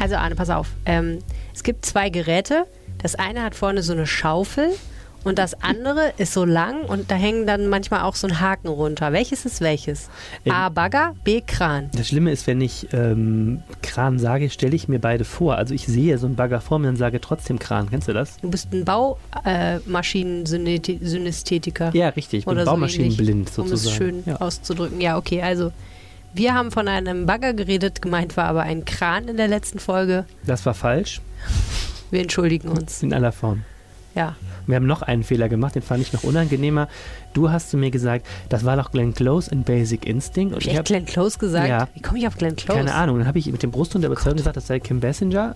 Also Arne, pass auf. Es gibt zwei Geräte. Das eine hat vorne so eine Schaufel und das andere ist so lang und da hängen dann manchmal auch so ein Haken runter. Welches ist welches? A. Bagger, B. Kran. Das Schlimme ist, wenn ich Kran sage, stelle ich mir beide vor. Also ich sehe so einen Bagger vor mir und sage trotzdem Kran. Kennst du das? Du bist ein Baumaschinen-Synästhetiker. Ja, richtig. Ich bin baumaschinenblind sozusagen. Um es schön auszudrücken. Ja, okay, also... Wir haben von einem Bagger geredet, gemeint war aber ein Kran in der letzten Folge. Das war falsch. Wir entschuldigen uns. In aller Form. Ja. Wir haben noch einen Fehler gemacht, den fand ich noch unangenehmer. Du hast zu mir gesagt, das war doch Glenn Close in Basic Instinct. Und ich hab Glenn Close gesagt? Ja. Wie komme ich auf Glenn Close? Keine Ahnung. Dann habe ich mit dem Brustton der Überzeugung gesagt, das sei Kim Basinger.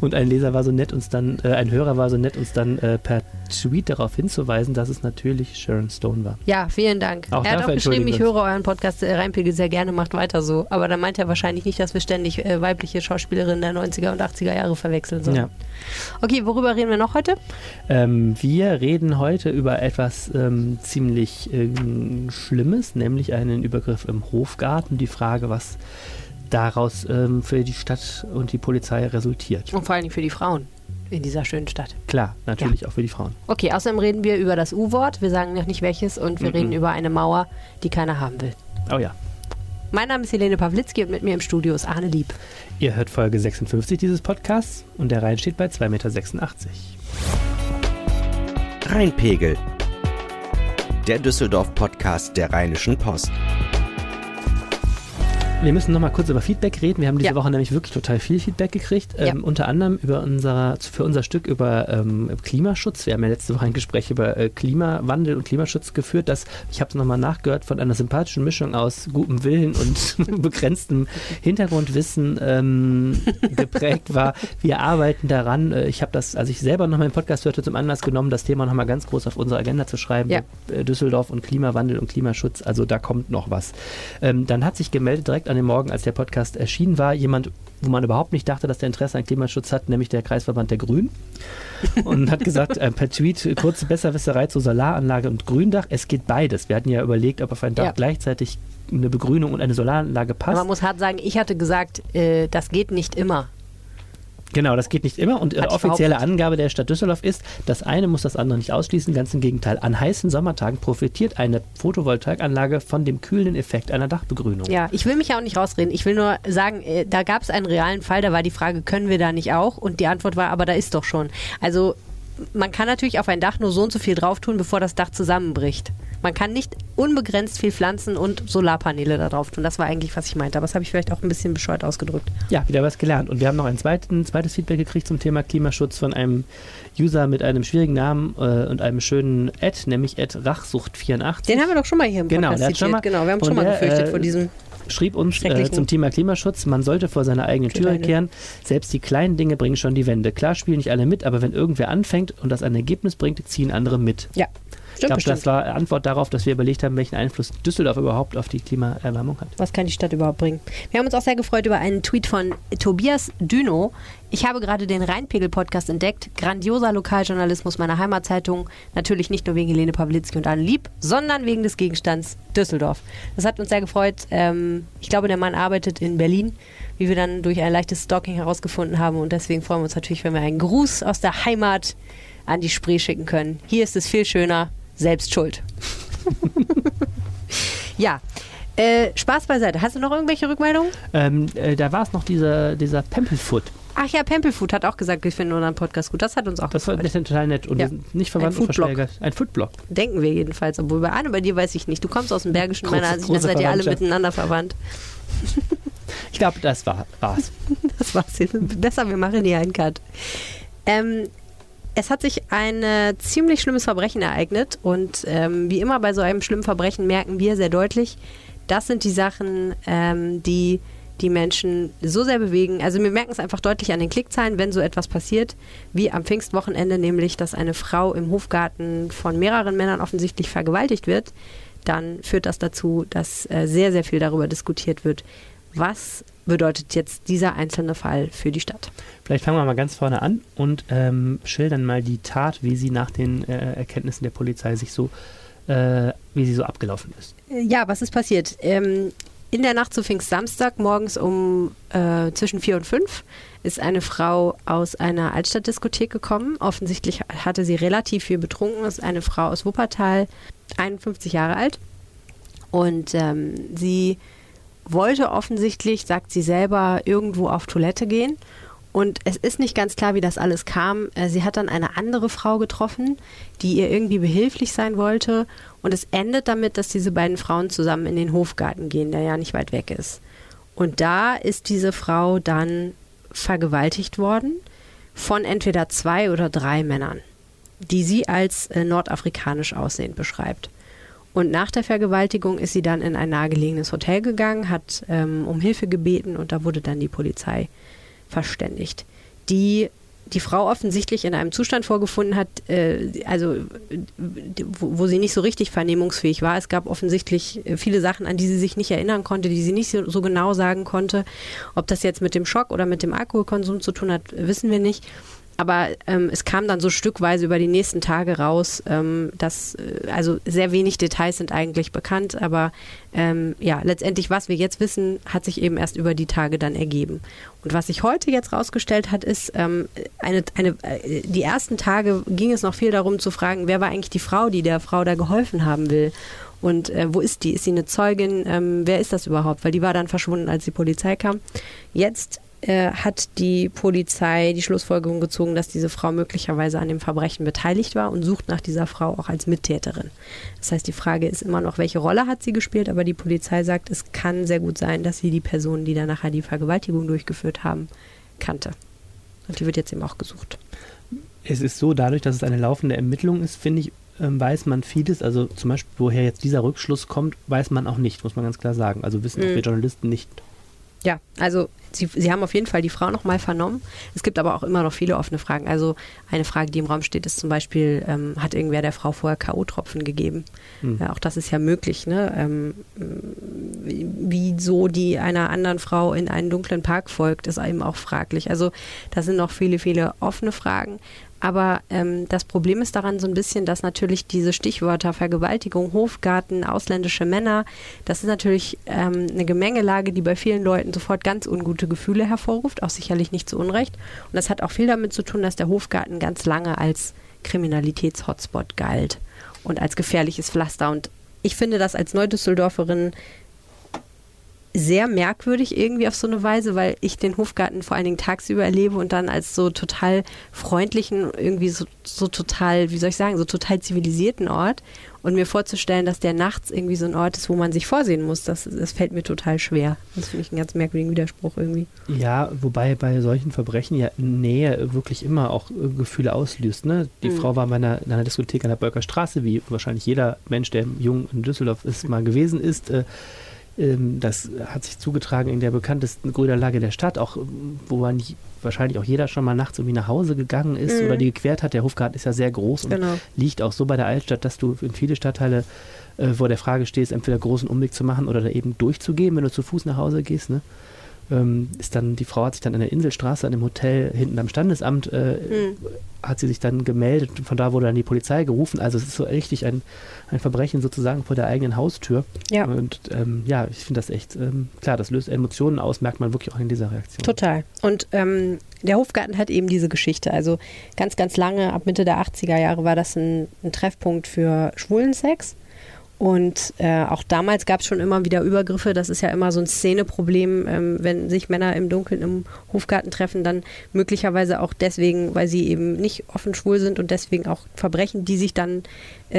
Und ein Leser war so nett, uns dann, ein Hörer war so nett, uns dann per Tweet darauf hinzuweisen, dass es natürlich Sharon Stone war. Ja, vielen Dank. Auch er hat auch geschrieben, ich höre euren Podcast Rheinpegel sehr gerne, macht weiter so. Aber da meint er wahrscheinlich nicht, dass wir ständig weibliche Schauspielerinnen der 90er und 80er Jahre verwechseln sollen. Ja. Okay, worüber reden wir noch heute? Wir reden heute über etwas ziemlich Schlimmes, nämlich einen Übergriff im Hofgarten. Die Frage, was daraus für die Stadt und die Polizei resultiert. Und vor allem für die Frauen in dieser schönen Stadt. Klar, natürlich auch für die Frauen. Okay, außerdem reden wir über das U-Wort. Wir sagen noch nicht welches und wir reden über eine Mauer, die keiner haben will. Oh ja. Mein Name ist Helene Pawlitzki und mit mir im Studio ist Arne Lieb. Ihr hört Folge 56 dieses Podcasts und der Rhein steht bei 2,86 Meter. Rheinpegel, der Düsseldorf-Podcast der Rheinischen Post. Wir müssen noch mal kurz über Feedback reden. Wir haben diese Woche nämlich wirklich total viel Feedback gekriegt. Ja. Unter anderem für unser Stück über Klimaschutz. Wir haben ja letzte Woche ein Gespräch über Klimawandel und Klimaschutz geführt. Ich habe es noch mal nachgehört, von einer sympathischen Mischung aus gutem Willen und begrenztem Hintergrundwissen geprägt war. Wir arbeiten daran. Ich habe das, als ich selber noch mal im Podcast hörte, zum Anlass genommen, das Thema noch mal ganz groß auf unsere Agenda zu schreiben. Ja. Düsseldorf und Klimawandel und Klimaschutz. Also da kommt noch was. Dann hat sich gemeldet direkt an dem Morgen, als der Podcast erschienen war, jemand, wo man überhaupt nicht dachte, dass der Interesse an Klimaschutz hat, nämlich der Kreisverband der Grünen. Und hat gesagt, per Tweet, kurze Besserwisserei zur Solaranlage und Gründach, es geht beides. Wir hatten ja überlegt, ob auf ein Dach gleichzeitig eine Begrünung und eine Solaranlage passt. Aber man muss hart sagen, ich hatte gesagt, das geht nicht immer. Genau, das geht nicht immer und offizielle Angabe der Stadt Düsseldorf ist, das eine muss das andere nicht ausschließen, ganz im Gegenteil. An heißen Sommertagen profitiert eine Photovoltaikanlage von dem kühlenden Effekt einer Dachbegrünung. Ja, ich will mich ja auch nicht rausreden. Ich will nur sagen, da gab es einen realen Fall, da war die Frage, können wir da nicht auch? Und die Antwort war, aber da ist doch schon. Also man kann natürlich auf ein Dach nur so und so viel drauf tun, bevor das Dach zusammenbricht. Man kann nicht unbegrenzt viel pflanzen und Solarpaneele da drauf tun. Das war eigentlich, was ich meinte. Aber das habe ich vielleicht auch ein bisschen bescheuert ausgedrückt. Ja, wieder was gelernt. Und wir haben noch ein zweites Feedback gekriegt zum Thema Klimaschutz von einem User mit einem schwierigen Namen und einem schönen Ad, nämlich @rachsucht84. Den haben wir doch schon mal hier im Podcast zitiert. Genau, wir haben schon mal gefürchtet vor diesem... Schrieb uns zum Thema Klimaschutz, man sollte vor seiner eigenen Tür kehren. Selbst die kleinen Dinge bringen schon die Wende. Klar spielen nicht alle mit, aber wenn irgendwer anfängt und das ein Ergebnis bringt, ziehen andere mit. Ja, stimmt. Ich glaube, das war Antwort darauf, dass wir überlegt haben, welchen Einfluss Düsseldorf überhaupt auf die Klimaerwärmung hat. Was kann die Stadt überhaupt bringen? Wir haben uns auch sehr gefreut über einen Tweet von Tobias Düno. Ich habe gerade den Rheinpegel-Podcast entdeckt. Grandioser Lokaljournalismus meiner Heimatzeitung. Natürlich nicht nur wegen Helene Pawlitzki und Arne Lieb, sondern wegen des Gegenstands Düsseldorf. Das hat uns sehr gefreut. Ich glaube, der Mann arbeitet in Berlin, wie wir dann durch ein leichtes Stalking herausgefunden haben. Und deswegen freuen wir uns natürlich, wenn wir einen Gruß aus der Heimat an die Spree schicken können. Hier ist es viel schöner. Selbst schuld. Ja. Spaß beiseite. Hast du noch irgendwelche Rückmeldungen? Da war es noch dieser Pempelfoot. Ach ja, Pempelfood hat auch gesagt, wir finden unseren Podcast gut. Das hat uns auch gefallen. Das war total nett und nicht verwandt und versteigert. Ein Foodblog. Denken wir jedenfalls. Obwohl bei Arne, bei dir weiß ich nicht. Du kommst aus dem Bergischen, meiner Ansicht nach seid ihr alle miteinander verwandt. Ich glaube, das war's. Das war's. Besser, wir machen hier einen Cut. Es hat sich ein ziemlich schlimmes Verbrechen ereignet und wie immer bei so einem schlimmen Verbrechen merken wir sehr deutlich, das sind die Sachen, die Menschen so sehr bewegen. Also wir merken es einfach deutlich an den Klickzahlen, wenn so etwas passiert, wie am Pfingstwochenende, nämlich, dass eine Frau im Hofgarten von mehreren Männern offensichtlich vergewaltigt wird, dann führt das dazu, dass sehr, sehr viel darüber diskutiert wird. Was bedeutet jetzt dieser einzelne Fall für die Stadt? Vielleicht fangen wir mal ganz vorne an und schildern mal die Tat, wie sie nach den Erkenntnissen der Polizei so abgelaufen ist. Ja, was ist passiert? In der Nacht zu Pfingstsamstag morgens um zwischen 4 und 5 ist eine Frau aus einer Altstadtdiskothek gekommen. Offensichtlich hatte sie relativ viel betrunken. Das ist eine Frau aus Wuppertal, 51 Jahre alt. Und sie wollte offensichtlich, sagt sie selber, irgendwo auf Toilette gehen. Und es ist nicht ganz klar, wie das alles kam. Sie hat dann eine andere Frau getroffen, die ihr irgendwie behilflich sein wollte. Und es endet damit, dass diese beiden Frauen zusammen in den Hofgarten gehen, der ja nicht weit weg ist. Und da ist diese Frau dann vergewaltigt worden von entweder 2 oder 3 Männern, die sie als nordafrikanisch aussehend beschreibt. Und nach der Vergewaltigung ist sie dann in ein nahegelegenes Hotel gegangen, hat um Hilfe gebeten und da wurde dann die Polizei verständigt, die die Frau offensichtlich in einem Zustand vorgefunden hat, wo sie nicht so richtig vernehmungsfähig war. Es gab offensichtlich viele Sachen, an die sie sich nicht erinnern konnte, die sie nicht so genau sagen konnte. Ob das jetzt mit dem Schock oder mit dem Alkoholkonsum zu tun hat, wissen wir nicht. Aber es kam dann so stückweise über die nächsten Tage raus, dass sehr wenig Details sind eigentlich bekannt. Aber letztendlich, was wir jetzt wissen, hat sich eben erst über die Tage dann ergeben. Und was sich heute jetzt rausgestellt hat, ist, die ersten Tage ging es noch viel darum zu fragen, wer war eigentlich die Frau, die der Frau da geholfen haben will? Und wo ist die? Ist sie eine Zeugin? Wer ist das überhaupt? Weil die war dann verschwunden, als die Polizei kam. Jetzt hat die Polizei die Schlussfolgerung gezogen, dass diese Frau möglicherweise an dem Verbrechen beteiligt war und sucht nach dieser Frau auch als Mittäterin. Das heißt, die Frage ist immer noch, welche Rolle hat sie gespielt, aber die Polizei sagt, es kann sehr gut sein, dass sie die Person, die dann nachher die Vergewaltigung durchgeführt haben, kannte. Und die wird jetzt eben auch gesucht. Es ist so, dadurch, dass es eine laufende Ermittlung ist, finde ich, weiß man vieles, also zum Beispiel, woher jetzt dieser Rückschluss kommt, weiß man auch nicht, muss man ganz klar sagen. Also wissen auch wir Journalisten nicht. Ja, also sie haben auf jeden Fall die Frau nochmal vernommen. Es gibt aber auch immer noch viele offene Fragen. Also eine Frage, die im Raum steht, ist zum Beispiel, hat irgendwer der Frau vorher K.O.-Tropfen gegeben? Ja, auch das ist ja möglich, ne? Wieso die einer anderen Frau in einen dunklen Park folgt, ist eben auch fraglich. Also da sind noch viele, viele offene Fragen. Aber das Problem ist daran so ein bisschen, dass natürlich diese Stichwörter Vergewaltigung, Hofgarten, ausländische Männer, das ist natürlich eine Gemengelage, die bei vielen Leuten sofort ganz ungute Gefühle hervorruft, auch sicherlich nicht zu Unrecht. Und das hat auch viel damit zu tun, dass der Hofgarten ganz lange als Kriminalitäts-Hotspot galt und als gefährliches Pflaster. Und ich finde das als Neudüsseldorferin sehr merkwürdig irgendwie auf so eine Weise, weil ich den Hofgarten vor allen Dingen tagsüber erlebe und dann als so total freundlichen, irgendwie so total, so total zivilisierten Ort. Und mir vorzustellen, dass der nachts irgendwie so ein Ort ist, wo man sich vorsehen muss, das fällt mir total schwer. Das finde ich einen ganz merkwürdigen Widerspruch irgendwie. Ja, wobei bei solchen Verbrechen ja Nähe wirklich immer auch Gefühle auslöst, ne? Die Frau war in einer Diskothek an der Bolker Straße, wie wahrscheinlich jeder Mensch, der jung in Düsseldorf ist, mal gewesen ist. Das hat sich zugetragen in der bekanntesten Grünanlage der Stadt, auch wo man wahrscheinlich auch jeder schon mal nachts irgendwie nach Hause gegangen ist oder die gequert hat. Der Hofgarten ist ja sehr groß und liegt auch so bei der Altstadt, dass du in viele Stadtteile vor der Frage stehst, entweder großen Umweg zu machen oder da eben durchzugehen, wenn du zu Fuß nach Hause gehst, ne? Die Frau hat sich dann in der Inselstraße an dem Hotel hinten am Standesamt hat sie sich dann gemeldet. Von da wurde dann die Polizei gerufen. Also es ist so richtig ein Verbrechen sozusagen vor der eigenen Haustür. Ja. Und ich finde das echt, klar, das löst Emotionen aus, merkt man wirklich auch in dieser Reaktion. Total. Und der Hofgarten hat eben diese Geschichte. Also ganz, ganz lange, ab Mitte der 80er Jahre war das ein Treffpunkt für Schwulensex. Und auch damals gab es schon immer wieder Übergriffe. Das ist ja immer so ein Szeneproblem, wenn sich Männer im Dunkeln im Hofgarten treffen, dann möglicherweise auch deswegen, weil sie eben nicht offen schwul sind und deswegen auch Verbrechen, die sich dann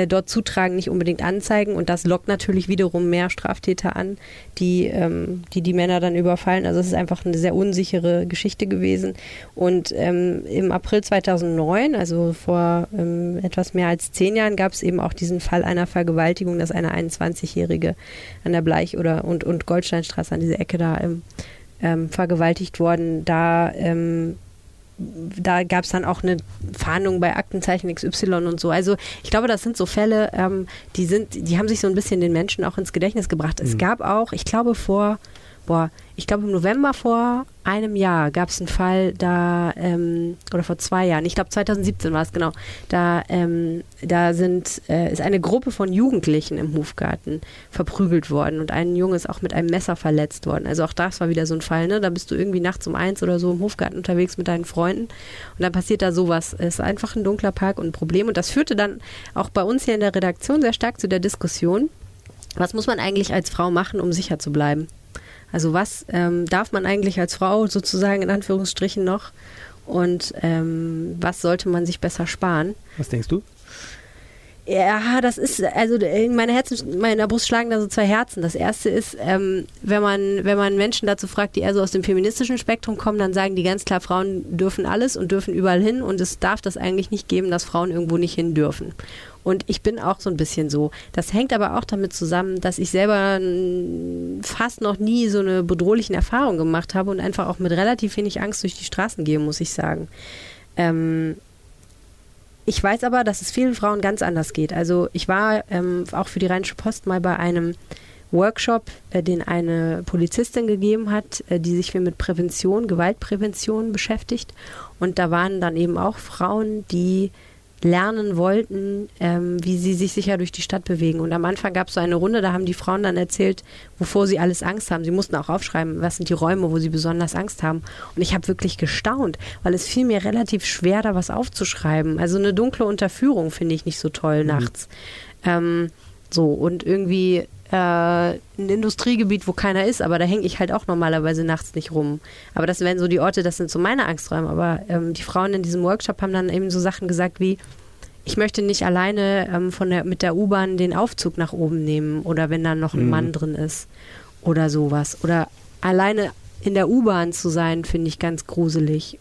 dort zutragen, nicht unbedingt anzeigen. Und das lockt natürlich wiederum mehr Straftäter an, die Männer dann überfallen. Also es ist einfach eine sehr unsichere Geschichte gewesen. Und im April 2009, also vor etwas mehr als 10 Jahren, gab es eben auch diesen Fall einer Vergewaltigung, dass eine 21-Jährige an der Bleich- und Goldsteinstraße, an dieser Ecke da vergewaltigt worden. Da gab es dann auch eine Fahndung bei Aktenzeichen XY und so. Also ich glaube, das sind so Fälle, die haben sich so ein bisschen den Menschen auch ins Gedächtnis gebracht. Es gab auch, ich glaube vor boah, ich glaube im November vor einem Jahr gab es einen Fall, da, oder vor 2 Jahren, ich glaube 2017 war es genau, da ist eine Gruppe von Jugendlichen im Hofgarten verprügelt worden und ein Junge ist auch mit einem Messer verletzt worden. Also auch das war wieder so ein Fall, ne? Da bist du irgendwie nachts um 1 oder so im Hofgarten unterwegs mit deinen Freunden und dann passiert da sowas. Es ist einfach ein dunkler Park und ein Problem und das führte dann auch bei uns hier in der Redaktion sehr stark zu der Diskussion, was muss man eigentlich als Frau machen, um sicher zu bleiben? Also was darf man eigentlich als Frau sozusagen in Anführungsstrichen noch und was sollte man sich besser sparen? Was denkst du? Ja, das ist, also in meiner Brust schlagen da so 2 Herzen. Das erste ist, wenn man Menschen dazu fragt, die eher so aus dem feministischen Spektrum kommen, dann sagen die ganz klar, Frauen dürfen alles und dürfen überall hin und es darf das eigentlich nicht geben, dass Frauen irgendwo nicht hin dürfen. Und ich bin auch so ein bisschen so. Das hängt aber auch damit zusammen, dass ich selber fast noch nie so eine bedrohliche Erfahrung gemacht habe und einfach auch mit relativ wenig Angst durch die Straßen gehe, muss ich sagen. Ich weiß aber, dass es vielen Frauen ganz anders geht. Also ich war auch für die Rheinische Post mal bei einem Workshop, den eine Polizistin gegeben hat, die sich viel mit Prävention, Gewaltprävention beschäftigt. Und da waren dann eben auch Frauen, die lernen wollten, wie sie sich sicher durch die Stadt bewegen. Und am Anfang gab es so eine Runde, da haben die Frauen dann erzählt, wovor sie alles Angst haben. Sie mussten auch aufschreiben, was sind die Räume, wo sie besonders Angst haben. Und ich habe wirklich gestaunt, weil es fiel mir relativ schwer, da was aufzuschreiben. Also eine dunkle Unterführung finde ich nicht so toll nachts. Und irgendwie ein Industriegebiet, wo keiner ist, aber da hänge ich halt auch normalerweise nachts nicht rum. Aber das wären so die Orte, das sind so meine Angsträume. Aber die Frauen in diesem Workshop haben dann eben so Sachen gesagt wie, ich möchte nicht alleine mit der U-Bahn den Aufzug nach oben nehmen oder wenn da noch ein Mann drin ist oder sowas. Oder alleine in der U-Bahn zu sein, finde ich ganz gruselig.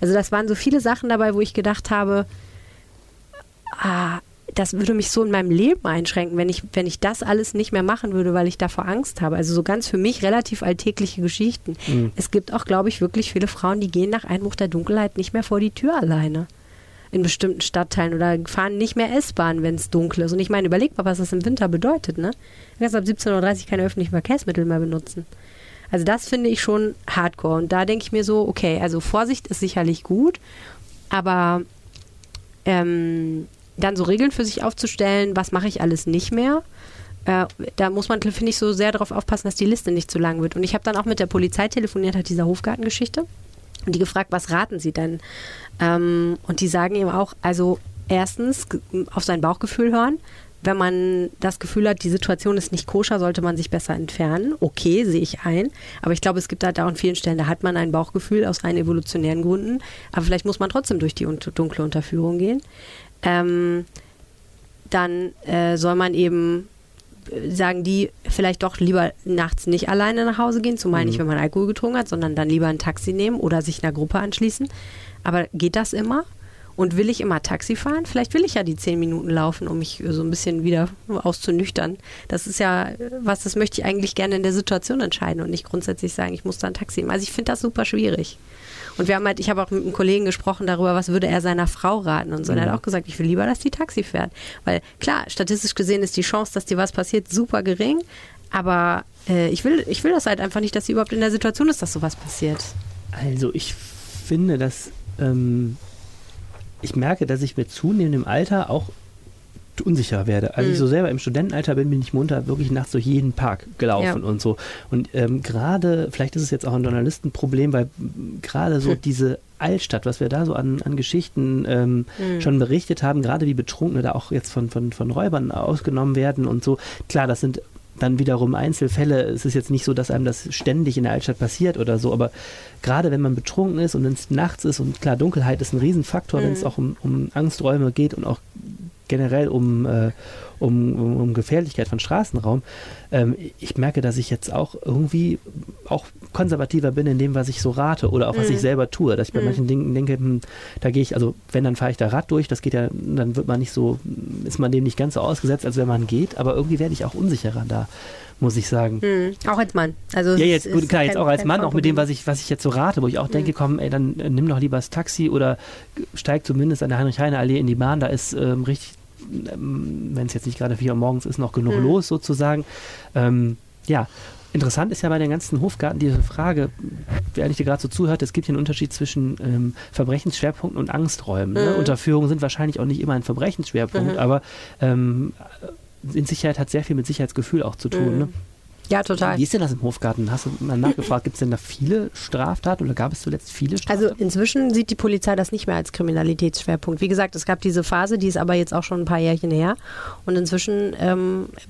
Also das waren so viele Sachen dabei, wo ich gedacht habe, das würde mich so in meinem Leben einschränken, wenn ich das alles nicht mehr machen würde, weil ich davor Angst habe. Also so ganz für mich relativ alltägliche Geschichten. Mhm. Es gibt auch, glaube ich, wirklich viele Frauen, die gehen nach Einbruch der Dunkelheit nicht mehr vor die Tür alleine in bestimmten Stadtteilen oder fahren nicht mehr S-Bahn, wenn es dunkel ist. Und ich meine, überleg mal, was das im Winter bedeutet, ne? Du kannst ab 17.30 Uhr keine öffentlichen Verkehrsmittel mehr benutzen. Also das finde ich schon hardcore. Und da denke ich mir so, okay, also Vorsicht ist sicherlich gut, aber dann so Regeln für sich aufzustellen, was mache ich alles nicht mehr. Da muss man, finde ich, so sehr darauf aufpassen, dass die Liste nicht zu lang wird. Und ich habe dann auch mit der Polizei telefoniert, hat dieser Hofgartengeschichte, und die gefragt, was raten sie denn? Und die sagen eben auch, also erstens auf sein Bauchgefühl hören. Wenn man das Gefühl hat, die Situation ist nicht koscher, sollte man sich besser entfernen. Okay, sehe ich ein. Aber ich glaube, es gibt halt auch an vielen Stellen, da hat man ein Bauchgefühl aus rein evolutionären Gründen. Aber vielleicht muss man trotzdem durch die dunkle Unterführung gehen. Dann soll man eben sagen, die vielleicht doch lieber nachts nicht alleine nach Hause gehen, zumal nicht, wenn man Alkohol getrunken hat, sondern dann lieber ein Taxi nehmen oder sich einer Gruppe anschließen. Aber geht das immer? Und will ich immer Taxi fahren? Vielleicht will ich ja die 10 Minuten laufen, um mich so ein bisschen wieder auszunüchtern. Das ist ja was, das möchte ich eigentlich gerne in der Situation entscheiden und nicht grundsätzlich sagen, ich muss da ein Taxi nehmen. Also ich finde das super schwierig. Und ich habe auch mit einem Kollegen gesprochen darüber, was würde er seiner Frau raten und so. Und er hat auch gesagt, ich will lieber, dass die Taxi fährt. Weil klar, statistisch gesehen ist die Chance, dass dir was passiert, super gering. Aber ich will das halt einfach nicht, dass sie überhaupt in der Situation ist, dass sowas passiert. Also ich finde, dass ich merke, dass ich mit zunehmendem Alter auch unsicher werde. Als ich so selber im Studentenalter bin ich munter wirklich nachts durch jeden Park gelaufen und so. Und gerade, vielleicht ist es jetzt auch ein Journalistenproblem, weil gerade so diese Altstadt, was wir da so an Geschichten schon berichtet haben, gerade wie Betrunkene da auch jetzt von Räubern ausgenommen werden und so. Klar, das sind dann wiederum Einzelfälle. Es ist jetzt nicht so, dass einem das ständig in der Altstadt passiert oder so, aber gerade wenn man betrunken ist und wenn es nachts ist und klar, Dunkelheit ist ein Riesenfaktor, wenn es auch um Angsträume geht und auch generell um Gefährlichkeit von Straßenraum. Ich merke, dass ich jetzt auch irgendwie auch konservativer bin in dem, was ich so rate oder auch was ich selber tue. Dass ich bei manchen Dingen denke, da gehe ich, also wenn, dann fahre ich da Rad durch, das geht ja, dann wird man nicht so, ist man dem nicht ganz so ausgesetzt, als wenn man geht, aber irgendwie werde ich auch unsicherer da, muss ich sagen. Auch als Mann. Also ja, jetzt, gut, klar, jetzt auch als Mann, auch mit dem, was ich jetzt so rate, wo ich auch denke, komm, ey, dann nimm doch lieber das Taxi oder steig zumindest an der Heinrich-Heine-Allee in die Bahn, da ist richtig, wenn es jetzt nicht gerade 4 Uhr morgens ist, noch genug los sozusagen. Ja, Interessant ist ja bei den ganzen Hofgarten diese Frage, wer eigentlich dir gerade so zuhört, es gibt hier einen Unterschied zwischen Verbrechensschwerpunkten und Angsträumen. Ne? Mhm. Unterführungen sind wahrscheinlich auch nicht immer ein Verbrechensschwerpunkt, aber in Sicherheit hat sehr viel mit Sicherheitsgefühl auch zu tun. Mhm. Ne? Ja, total. Wie ist denn das im Hofgarten? Hast du mal nachgefragt, gibt es denn da viele Straftaten oder gab es zuletzt viele Straftaten? Also inzwischen sieht die Polizei das nicht mehr als Kriminalitätsschwerpunkt. Wie gesagt, es gab diese Phase, die ist aber jetzt auch schon ein paar Jährchen her. Und inzwischen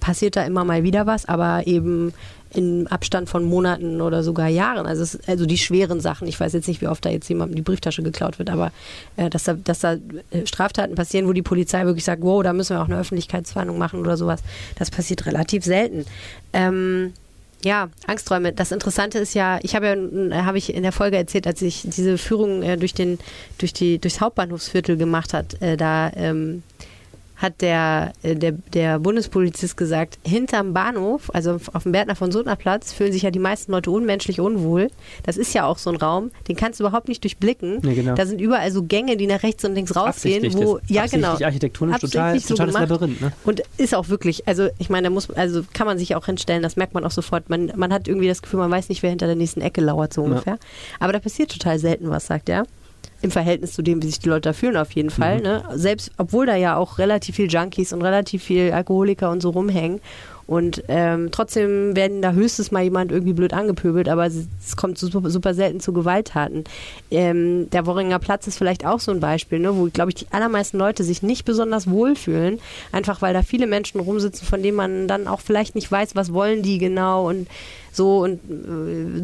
passiert da immer mal wieder was, aber eben im Abstand von Monaten oder sogar Jahren. Also, also die schweren Sachen. Ich weiß jetzt nicht, wie oft da jetzt jemandem die Brieftasche geklaut wird, aber dass da Straftaten passieren, wo die Polizei wirklich sagt, wow, da müssen wir auch eine Öffentlichkeitswarnung machen oder sowas. Das passiert relativ selten. Ja, Angsträume. Das Interessante ist ja, habe ich in der Folge erzählt, als ich diese Führung durchs Hauptbahnhofsviertel gemacht hat, hat der Bundespolizist gesagt, hinterm Bahnhof, also auf dem Bertner von Suttner Platz, fühlen sich ja die meisten Leute unmenschlich unwohl. Das ist ja auch so ein Raum, den kannst du überhaupt nicht durchblicken. Ja, genau. Da sind überall so Gänge, die nach rechts und links rausgehen. Wo, ja, genau. Architektonisch totales Labyrinth. Ne? Und ist auch wirklich, also ich meine, kann man sich auch hinstellen, das merkt man auch sofort. Man hat irgendwie das Gefühl, man weiß nicht, wer hinter der nächsten Ecke lauert, so ungefähr. Ja. Aber da passiert total selten was, sagt er. Im Verhältnis zu dem, wie sich die Leute da fühlen, auf jeden Fall. Mhm. Ne? Selbst, obwohl da ja auch relativ viel Junkies und relativ viel Alkoholiker und so rumhängen. Und trotzdem werden da höchstens mal jemand irgendwie blöd angepöbelt, aber es kommt super, super selten zu Gewalttaten. Der Worringer Platz ist vielleicht auch so ein Beispiel, ne, wo, glaube ich, die allermeisten Leute sich nicht besonders wohlfühlen, einfach weil da viele Menschen rumsitzen, von denen man dann auch vielleicht nicht weiß, was wollen die genau und so und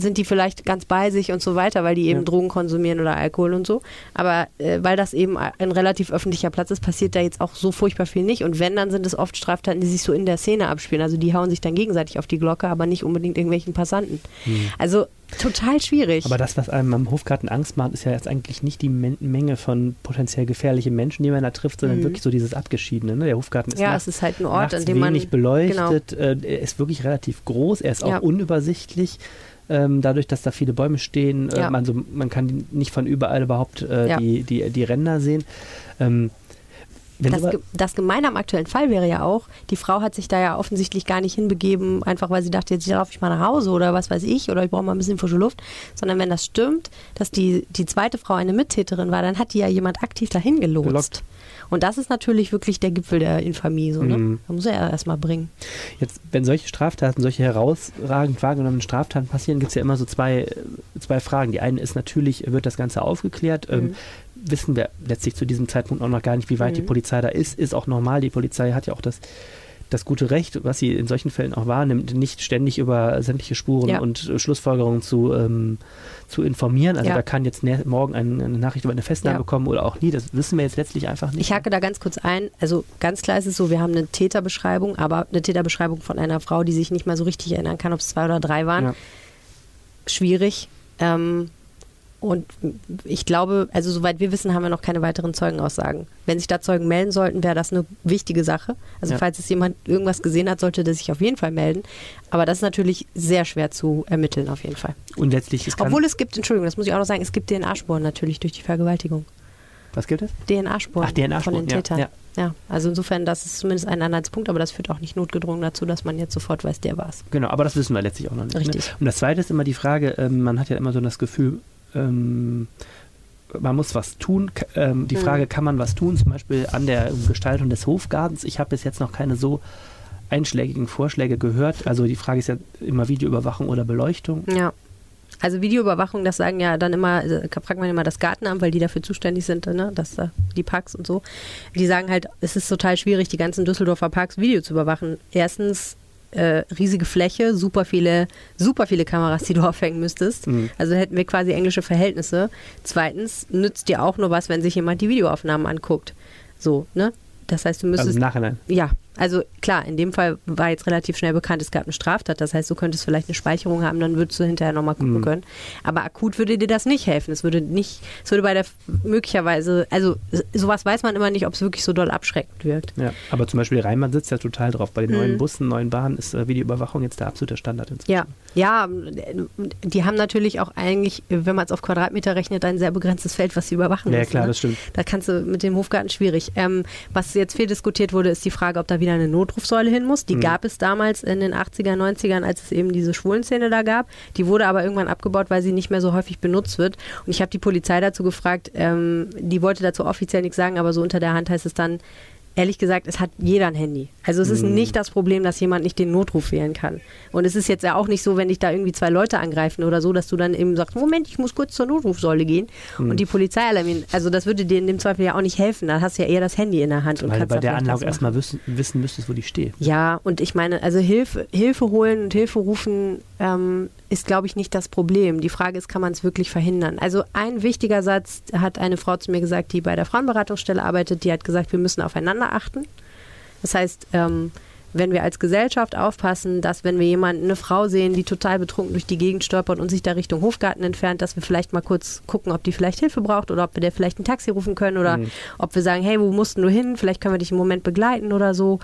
sind die vielleicht ganz bei sich und so weiter, weil die eben Drogen konsumieren oder Alkohol und so. Aber weil das eben ein relativ öffentlicher Platz ist, passiert da jetzt auch so furchtbar viel nicht. Und wenn, dann sind es oft Straftaten, die sich so in der Szene abspielen. Also die hauen sich dann gegenseitig auf die Glocke, aber nicht unbedingt irgendwelchen Passanten. Hm. Also total schwierig. Aber das, was einem am Hofgarten Angst macht, ist ja jetzt eigentlich nicht die Menge von potenziell gefährlichen Menschen, die man da trifft, sondern wirklich so dieses Abgeschiedene. Ne? Der Hofgarten ist es ist halt ein Ort, an dem man wenig beleuchtet. Genau. Er ist wirklich relativ groß. Er ist auch unübersichtlich. Dadurch, dass da viele Bäume stehen, man kann nicht von überall überhaupt die Ränder sehen. Das Gemeine am aktuellen Fall wäre ja auch, die Frau hat sich da ja offensichtlich gar nicht hinbegeben, einfach weil sie dachte, jetzt laufe ich mal nach Hause oder was weiß ich oder ich brauche mal ein bisschen frische Luft, sondern wenn das stimmt, dass die zweite Frau eine Mittäterin war, dann hat die ja jemand aktiv dahin gelotst. Und das ist natürlich wirklich der Gipfel der Infamie. So, ne? Da muss er ja erstmal bringen. Jetzt, wenn solche Straftaten, solche herausragend wahrgenommenen Straftaten passieren, gibt es ja immer so zwei Fragen. Die eine ist natürlich, wird das Ganze aufgeklärt? Wissen wir letztlich zu diesem Zeitpunkt auch noch gar nicht, wie weit die Polizei da ist. Ist auch normal, die Polizei hat ja auch das gute Recht, was sie in solchen Fällen auch wahrnimmt, nicht ständig über sämtliche Spuren und Schlussfolgerungen zu informieren. Also da kann jetzt morgen eine Nachricht über eine Festnahme kommen oder auch nie. Das wissen wir jetzt letztlich einfach nicht. Ich hake da ganz kurz ein. Also ganz klar ist es so, wir haben eine Täterbeschreibung, aber eine Täterbeschreibung von einer Frau, die sich nicht mal so richtig erinnern kann, ob es 2 oder 3 waren. Ja. Schwierig. Und ich glaube, also soweit wir wissen, haben wir noch keine weiteren Zeugenaussagen. Wenn sich da Zeugen melden sollten, wäre das eine wichtige Sache. Also falls es jemand irgendwas gesehen hat, sollte der sich auf jeden Fall melden. Aber das ist natürlich sehr schwer zu ermitteln auf jeden Fall. Und letztlich das muss ich auch noch sagen, es gibt DNA-Spuren natürlich durch die Vergewaltigung. Was gibt es? DNA-Spuren von den Tätern. Ja. Ja, also insofern, das ist zumindest ein Anhaltspunkt, aber das führt auch nicht notgedrungen dazu, dass man jetzt sofort weiß, der war es. Genau, aber das wissen wir letztlich auch noch nicht. Richtig. Ne? Und das Zweite ist immer die Frage, man hat ja immer so das Gefühl, man muss was tun. Die Frage, kann man was tun, zum Beispiel an der Gestaltung des Hofgartens? Ich habe bis jetzt noch keine so einschlägigen Vorschläge gehört. Also die Frage ist ja immer Videoüberwachung oder Beleuchtung. Ja, also Videoüberwachung, das sagen ja dann immer, fragt man immer das Gartenamt, weil die dafür zuständig sind, ne? Dass da die Parks und so. Die sagen halt, es ist total schwierig, die ganzen Düsseldorfer Parks Video zu überwachen. Erstens, riesige Fläche, super viele Kameras, die du aufhängen müsstest. Also hätten wir quasi englische Verhältnisse. Zweitens nützt dir auch nur was, wenn sich jemand die Videoaufnahmen anguckt. So, ne? Das heißt, du müsstest... Also im Nachhinein. Ja, also klar, in dem Fall war jetzt relativ schnell bekannt, es gab eine Straftat. Das heißt, du könntest vielleicht eine Speicherung haben, dann würdest du hinterher nochmal gucken können. Aber akut würde dir das nicht helfen. Es würde bei der möglicherweise... Also sowas weiß man immer nicht, ob es wirklich so doll abschreckend wirkt. Ja, aber zum Beispiel Rheinbahn sitzt ja total drauf. Bei den neuen Bussen, neuen Bahnen ist Videoüberwachung jetzt der absolute Standard inzwischen. Ja, die haben natürlich auch eigentlich, wenn man es auf Quadratmeter rechnet, ein sehr begrenztes Feld, was sie überwachen müssen. Ja, klar, ne? Das stimmt. Da kannst du mit dem Hofgarten schwierig. Was jetzt viel diskutiert wurde, ist die Frage, ob da wieder wieder eine Notrufsäule hin muss. Die gab es damals in den 80er, 90ern, als es eben diese Schwulenszene da gab. Die wurde aber irgendwann abgebaut, weil sie nicht mehr so häufig benutzt wird. Und ich habe die Polizei dazu gefragt, die wollte dazu offiziell nichts sagen, aber so unter der Hand heißt es dann, ehrlich gesagt, es hat jeder ein Handy. Also es ist nicht das Problem, dass jemand nicht den Notruf wählen kann. Und es ist jetzt ja auch nicht so, wenn dich da irgendwie zwei Leute angreifen oder so, dass du dann eben sagst, Moment, ich muss kurz zur Notrufsäule gehen und die Polizei alarmieren. Also das würde dir in dem Zweifel ja auch nicht helfen. Da hast du ja eher das Handy in der Hand. Weil und kannst bei der Anlage erstmal wissen müsstest, wo die steht. Ja, und ich meine, also Hilfe holen und Hilfe rufen ist, glaube ich, nicht das Problem. Die Frage ist, kann man es wirklich verhindern? Also ein wichtiger Satz hat eine Frau zu mir gesagt, die bei der Frauenberatungsstelle arbeitet, die hat gesagt, wir müssen aufeinander achten. Das heißt, wenn wir als Gesellschaft aufpassen, dass wenn wir jemanden, eine Frau sehen, die total betrunken durch die Gegend stolpert und sich da Richtung Hofgarten entfernt, dass wir vielleicht mal kurz gucken, ob die vielleicht Hilfe braucht oder ob wir der vielleicht ein Taxi rufen können oder ob wir sagen, hey, wo mussten du hin? Vielleicht können wir dich im Moment begleiten oder so.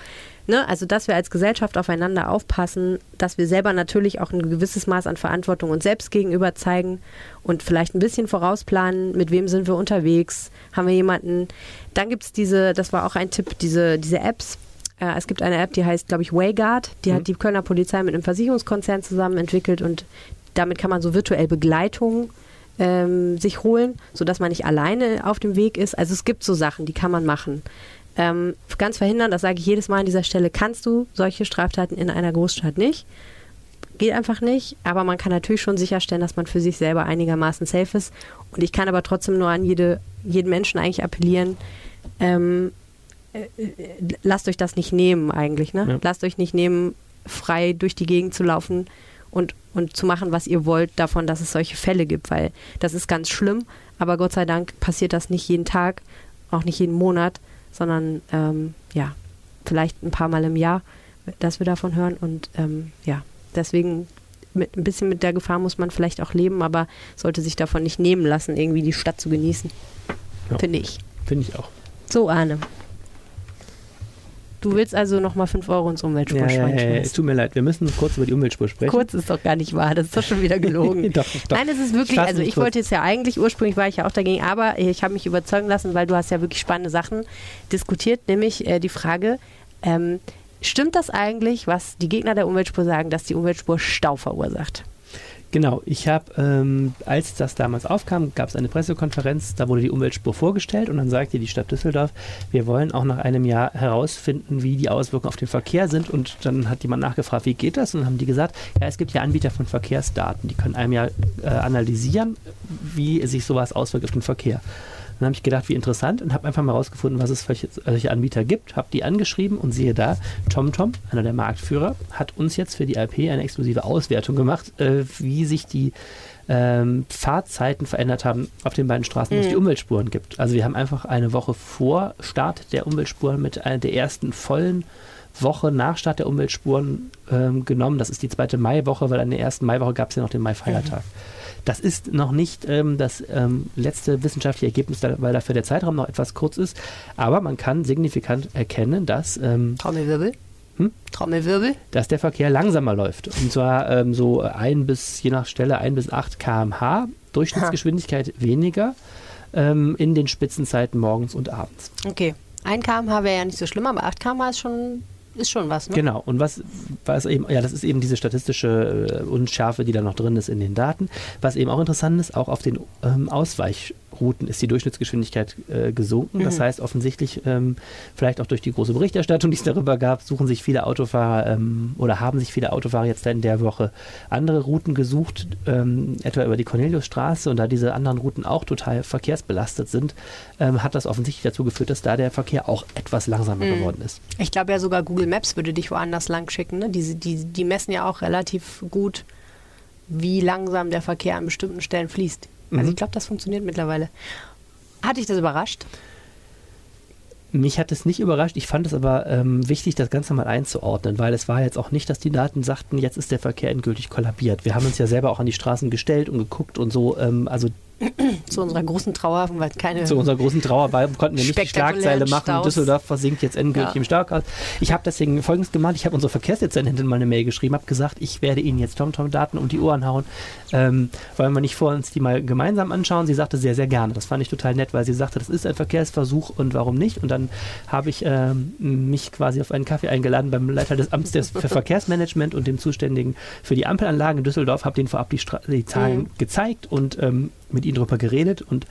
Ne? Also, dass wir als Gesellschaft aufeinander aufpassen, dass wir selber natürlich auch ein gewisses Maß an Verantwortung uns selbst gegenüber zeigen und vielleicht ein bisschen vorausplanen, mit wem sind wir unterwegs, haben wir jemanden. Dann gibt es das war auch ein Tipp, diese Apps. Es gibt eine App, die heißt, glaube ich, WayGuard. Die hat die Kölner Polizei mit einem Versicherungskonzern zusammen entwickelt und damit kann man so virtuell Begleitung sich holen, sodass man nicht alleine auf dem Weg ist. Also es gibt so Sachen, die kann man machen. Ganz verhindern, das sage ich jedes Mal an dieser Stelle, kannst du solche Straftaten in einer Großstadt nicht. Geht einfach nicht, aber man kann natürlich schon sicherstellen, dass man für sich selber einigermaßen safe ist. Und ich kann aber trotzdem nur an jeden Menschen eigentlich appellieren, lasst euch das nicht nehmen eigentlich, ne? Ja. Lasst euch nicht nehmen, frei durch die Gegend zu laufen und zu machen, was ihr wollt davon, dass es solche Fälle gibt, weil das ist ganz schlimm, aber Gott sei Dank passiert das nicht jeden Tag, auch nicht jeden Monat, sondern vielleicht ein paar Mal im Jahr, dass wir davon hören und deswegen ein bisschen mit der Gefahr muss man vielleicht auch leben, aber sollte sich davon nicht nehmen lassen, irgendwie die Stadt zu genießen. Ja. Finde ich. Finde ich auch. So, Arne. Du willst also nochmal 5 Euro ins Umweltspur schmeißen. Ja, es tut mir leid, wir müssen kurz über die Umweltspur sprechen. Kurz ist doch gar nicht wahr, das ist doch schon wieder gelogen. Doch. Nein, es ist wirklich, also ich wollte es ja eigentlich, ursprünglich war ich ja auch dagegen, aber ich habe mich überzeugen lassen, weil du hast ja wirklich spannende Sachen diskutiert, nämlich die Frage, stimmt das eigentlich, was die Gegner der Umweltspur sagen, dass die Umweltspur Stau verursacht? Genau, ich habe, als das damals aufkam, gab es eine Pressekonferenz, da wurde die Umweltspur vorgestellt und dann sagte die Stadt Düsseldorf, wir wollen auch nach einem Jahr herausfinden, wie die Auswirkungen auf den Verkehr sind und dann hat jemand nachgefragt, wie geht das? Und dann haben die gesagt, ja, es gibt ja Anbieter von Verkehrsdaten, die können einem ja analysieren, wie sich sowas auswirkt auf den Verkehr. Dann habe ich gedacht, wie interessant und habe einfach mal rausgefunden, was es solche Anbieter gibt, habe die angeschrieben und sehe da, TomTom, einer der Marktführer, hat uns jetzt für die AP eine exklusive Auswertung gemacht, wie sich die Fahrzeiten verändert haben auf den beiden Straßen, wo es die Umweltspuren gibt. Also wir haben einfach eine Woche vor Start der Umweltspuren mit einer der ersten vollen Woche nach Start der Umweltspuren genommen. Das ist die 2. Maiwoche, weil an der 1. Maiwoche gab es ja noch den Maifeiertag. Das ist noch nicht das letzte wissenschaftliche Ergebnis, weil dafür der Zeitraum noch etwas kurz ist. Aber man kann signifikant erkennen, dass dass der Verkehr langsamer läuft. Und zwar so je nach Stelle 1 bis 8 km/h, Durchschnittsgeschwindigkeit weniger in den Spitzenzeiten morgens und abends. Okay, 1 km/h wäre ja nicht so schlimm, aber 8 km/h ist schon... Ist schon was, ne? Genau. Und was eben, das ist eben diese statistische Unschärfe, die da noch drin ist in den Daten. Was eben auch interessant ist, auch auf den Ausweichrouten ist die Durchschnittsgeschwindigkeit gesunken. Das heißt offensichtlich, vielleicht auch durch die große Berichterstattung, die es darüber gab, haben sich viele Autofahrer jetzt in der Woche andere Routen gesucht, etwa über die Corneliusstraße und da diese anderen Routen auch total verkehrsbelastet sind, hat das offensichtlich dazu geführt, dass da der Verkehr auch etwas langsamer geworden ist. Ich glaube ja sogar Google Maps würde dich woanders lang schicken, ne? Die messen ja auch relativ gut, wie langsam der Verkehr an bestimmten Stellen fließt. Also ich glaube, das funktioniert mittlerweile. Hat dich das überrascht? Mich hat es nicht überrascht. Ich fand es aber wichtig, das Ganze mal einzuordnen, weil es war jetzt auch nicht, dass die Daten sagten, jetzt ist der Verkehr endgültig kollabiert. Wir haben uns ja selber auch an die Straßen gestellt und geguckt und so. Also Zu unserer großen Trauer, weil keine. Zu unserer großen Trauer, weil konnten wir nicht die Schlagzeile machen. Staus. Düsseldorf versinkt jetzt endgültig im Starkhaus. Ich habe deswegen Folgendes gemacht: Ich habe unsere Verkehrsdezernentin mal eine Mail geschrieben, habe gesagt, ich werde Ihnen jetzt TomTom-Daten um die Ohren hauen. Wollen wir nicht vor uns die mal gemeinsam anschauen? Sie sagte sehr, sehr gerne. Das fand ich total nett, weil sie sagte, das ist ein Verkehrsversuch und warum nicht? Und dann habe ich mich quasi auf einen Kaffee eingeladen beim Leiter des Amts für Verkehrsmanagement und dem Zuständigen für die Ampelanlagen in Düsseldorf, habe denen vorab die Zahlen gezeigt und mit ihnen darüber geredet und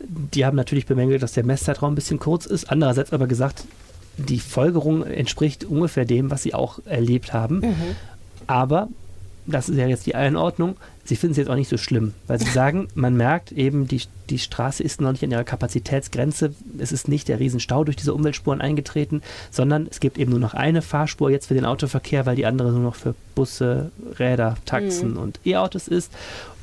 die haben natürlich bemängelt, dass der Messzeitraum ein bisschen kurz ist. Andererseits aber gesagt, die Folgerung entspricht ungefähr dem, was sie auch erlebt haben. Mhm. Aber, das ist ja jetzt die Einordnung, sie finden es jetzt auch nicht so schlimm, weil sie sagen, man merkt eben, die Straße ist noch nicht an ihrer Kapazitätsgrenze, es ist nicht der Riesenstau durch diese Umweltspuren eingetreten, sondern es gibt eben nur noch eine Fahrspur jetzt für den Autoverkehr, weil die andere nur noch für Busse, Räder, Taxen und E-Autos ist.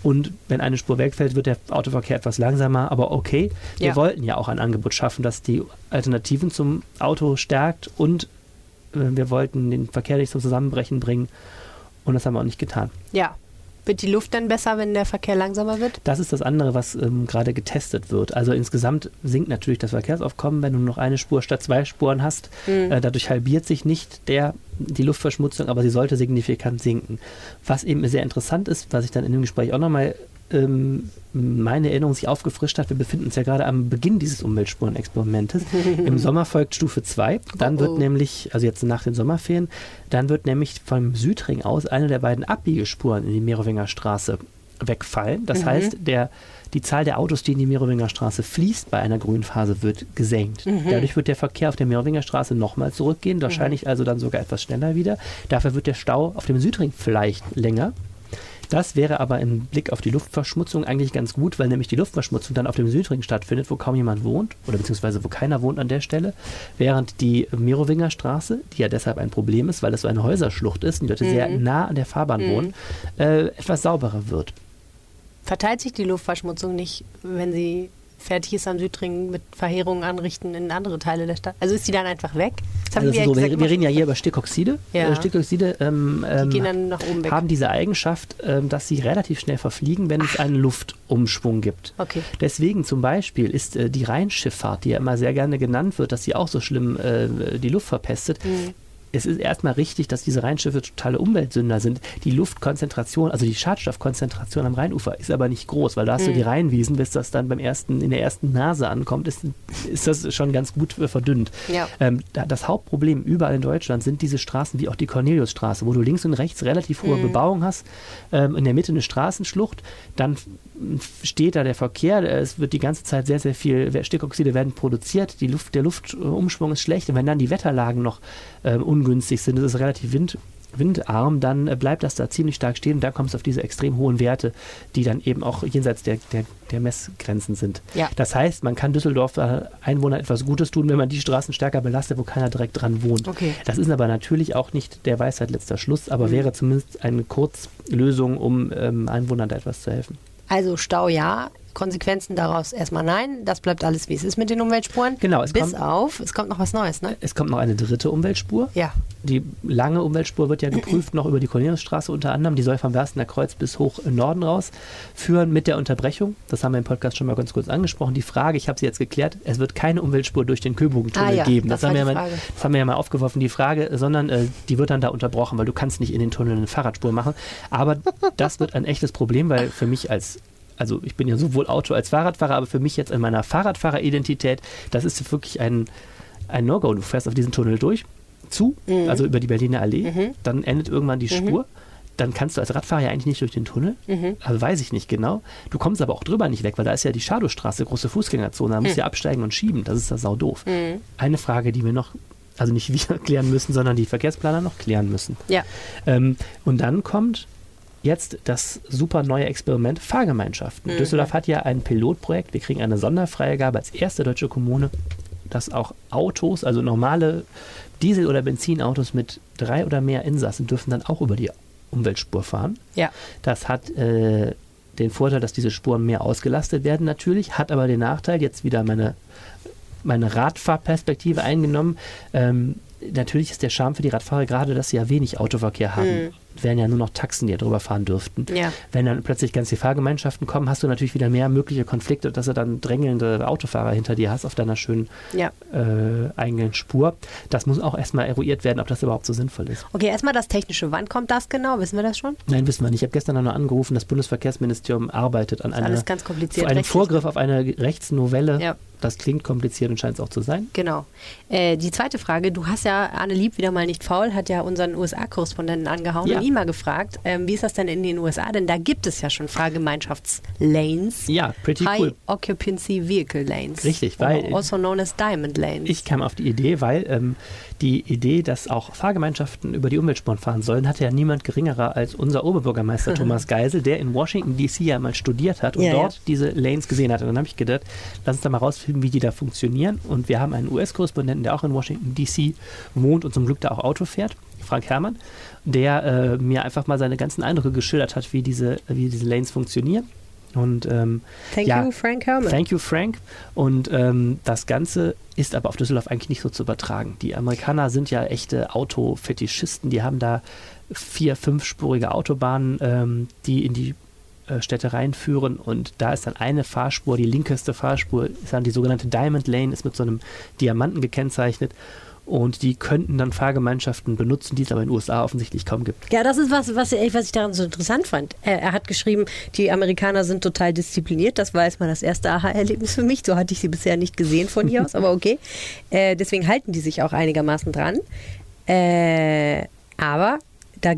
Und wenn eine Spur wegfällt, wird der Autoverkehr etwas langsamer, aber okay, wir wollten ja auch ein Angebot schaffen, das die Alternativen zum Auto stärkt und wir wollten den Verkehr nicht zum Zusammenbrechen bringen. Und das haben wir auch nicht getan. Ja. Wird die Luft dann besser, wenn der Verkehr langsamer wird? Das ist das andere, was gerade getestet wird. Also insgesamt sinkt natürlich das Verkehrsaufkommen, wenn du noch eine Spur statt zwei Spuren hast. Mhm. Dadurch halbiert sich nicht die Luftverschmutzung, aber sie sollte signifikant sinken. Was eben sehr interessant ist, was ich dann in dem Gespräch auch nochmal meine Erinnerung sich aufgefrischt hat, wir befinden uns ja gerade am Beginn dieses Umweltspurenexperimentes. Im Sommer folgt Stufe 2, dann wird nämlich, also jetzt nach den Sommerferien, dann wird nämlich vom Südring aus eine der beiden Abbiegespuren in die Merowinger Straße wegfallen. Das heißt, die Zahl der Autos, die in die Merowinger Straße fließt bei einer grünen Phase, wird gesenkt. Dadurch wird der Verkehr auf der Merowinger Straße nochmal zurückgehen, wahrscheinlich also dann sogar etwas schneller wieder. Dafür wird der Stau auf dem Südring vielleicht länger. Das wäre aber im Blick auf die Luftverschmutzung eigentlich ganz gut, weil nämlich die Luftverschmutzung dann auf dem Südring stattfindet, wo kaum jemand wohnt oder beziehungsweise wo keiner wohnt an der Stelle, während die Merowinger Straße, die ja deshalb ein Problem ist, weil es so eine Häuserschlucht ist und die Leute sehr nah an der Fahrbahn wohnen, etwas sauberer wird. Verteilt sich die Luftverschmutzung nicht, wenn sie fertig ist am Südring mit Verheerungen anrichten in andere Teile der Stadt? Also ist die dann einfach weg? Also wir reden ja hier über Stickoxide. Ja. Stickoxide die gehen dann nach oben weg. Haben diese Eigenschaft, dass sie relativ schnell verfliegen, wenn es einen Luftumschwung gibt. Okay. Deswegen zum Beispiel ist die Rheinschifffahrt, die ja immer sehr gerne genannt wird, dass sie auch so schlimm die Luft verpestet, es ist erstmal richtig, dass diese Rheinschiffe totale Umweltsünder sind. Die Luftkonzentration, also die Schadstoffkonzentration am Rheinufer ist aber nicht groß, weil da hast du die Rheinwiesen, bis das dann in der ersten Nase ankommt, ist das schon ganz gut verdünnt. Ja. Das Hauptproblem überall in Deutschland sind diese Straßen, wie auch die Corneliusstraße, wo du links und rechts relativ hohe Bebauung hast, in der Mitte eine Straßenschlucht, dann steht da der Verkehr, es wird die ganze Zeit sehr, sehr viel, Stickoxide werden produziert, der Luftumschwung ist schlecht und wenn dann die Wetterlagen noch ungünstig sind, es ist relativ windarm, dann bleibt das da ziemlich stark stehen und da kommt es auf diese extrem hohen Werte, die dann eben auch jenseits der Messgrenzen sind. Ja. Das heißt, man kann Düsseldorfer Einwohnern etwas Gutes tun, wenn man die Straßen stärker belastet, wo keiner direkt dran wohnt. Okay. Das ist aber natürlich auch nicht der Weisheit letzter Schluss, aber wäre zumindest eine Kurzlösung, um Einwohnern da etwas zu helfen. Also Stau ja, Konsequenzen daraus erstmal nein, das bleibt alles wie es ist mit den Umweltspuren. Genau, es kommt noch was Neues, ne? Es kommt noch eine dritte Umweltspur. Ja. Die lange Umweltspur wird ja geprüft, noch über die Corneliusstraße unter anderem, die soll vom Werstener Kreuz bis hoch im Norden raus führen mit der Unterbrechung, das haben wir im Podcast schon mal ganz kurz angesprochen, die Frage, ich habe sie jetzt geklärt, es wird keine Umweltspur durch den Köbogentunnel geben, das haben wir ja mal aufgeworfen, die Frage, sondern die wird dann da unterbrochen, weil du kannst nicht in den Tunnel eine Fahrradspur machen, aber das wird ein echtes Problem, weil für mich also ich bin ja sowohl Auto- als Fahrradfahrer, aber für mich jetzt in meiner Fahrradfahrer-Identität, das ist wirklich ein No-Go. Du fährst auf diesen Tunnel also über die Berliner Allee, dann endet irgendwann die Spur, dann kannst du als Radfahrer ja eigentlich nicht durch den Tunnel, also weiß ich nicht genau. Du kommst aber auch drüber nicht weg, weil da ist ja die Schadowstraße, große Fußgängerzone, da musst du ja absteigen und schieben, das ist ja saudoof. Eine Frage, die wir noch, also nicht wir klären müssen, sondern die Verkehrsplaner noch klären müssen. Ja. Und dann kommt jetzt das super neue Experiment Fahrgemeinschaften. Düsseldorf hat ja ein Pilotprojekt, wir kriegen eine Sonderfreigabe als erste deutsche Kommune, dass auch Autos, also normale Diesel- oder Benzinautos mit 3 oder mehr Insassen dürfen dann auch über die Umweltspur fahren. Ja. Das hat den Vorteil, dass diese Spuren mehr ausgelastet werden natürlich, hat aber den Nachteil, jetzt wieder meine Radfahrperspektive eingenommen, natürlich ist der Charme für die Radfahrer gerade, dass sie ja wenig Autoverkehr haben. wären ja nur noch Taxen, die ja drüber fahren dürften. Ja. Wenn dann plötzlich ganz viele Fahrgemeinschaften kommen, hast du natürlich wieder mehr mögliche Konflikte, dass du dann drängelnde Autofahrer hinter dir hast auf deiner schönen eigenen Spur. Das muss auch erstmal eruiert werden, ob das überhaupt so sinnvoll ist. Okay, erstmal das Technische. Wann kommt das genau? Wissen wir das schon? Nein, wissen wir nicht. Ich habe gestern noch angerufen, das Bundesverkehrsministerium arbeitet an einem Vorgriff auf eine Rechtsnovelle. Ja. Das klingt kompliziert und scheint es auch zu sein. Genau. Die zweite Frage, du hast ja Arne Lieb wieder mal nicht faul, hat ja unseren USA-Korrespondenten angehauen und ihn mal gefragt, wie ist das denn in den USA? Denn da gibt es ja schon Fahrgemeinschafts-Lanes. Ja, pretty cool. High Occupancy Vehicle Lanes. Richtig. Weil, also known as Diamond Lanes. Ich kam auf die Idee, weil die Idee, dass auch Fahrgemeinschaften über die Umweltspuren fahren sollen, hatte ja niemand geringerer als unser Oberbürgermeister Thomas Geisel, der in Washington DC ja mal studiert hat und dort diese Lanes gesehen hat. Und dann habe ich gedacht, lass uns da mal rausfinden, wie die da funktionieren. Und wir haben einen US-Korrespondenten, der auch in Washington DC wohnt und zum Glück da auch Auto fährt, Frank Herrmann, der mir einfach mal seine ganzen Eindrücke geschildert hat, wie diese Lanes funktionieren. Und, thank you, Frank Herrmann. Thank you, Frank. Und das Ganze ist aber auf Düsseldorf eigentlich nicht so zu übertragen. Die Amerikaner sind ja echte Autofetischisten. Die haben da 4-, 5-spurige Autobahnen, die in die Städte reinführen, und da ist dann eine Fahrspur, die linkeste Fahrspur, ist dann die sogenannte Diamond Lane, ist mit so einem Diamanten gekennzeichnet, und die könnten dann Fahrgemeinschaften benutzen, die es aber in den USA offensichtlich kaum gibt. Ja, das ist was ich daran so interessant fand. Er hat geschrieben, die Amerikaner sind total diszipliniert, das war erstmal das erste Aha-Erlebnis für mich, so hatte ich sie bisher nicht gesehen von hier aus, aber okay. Deswegen halten die sich auch einigermaßen dran. Aber da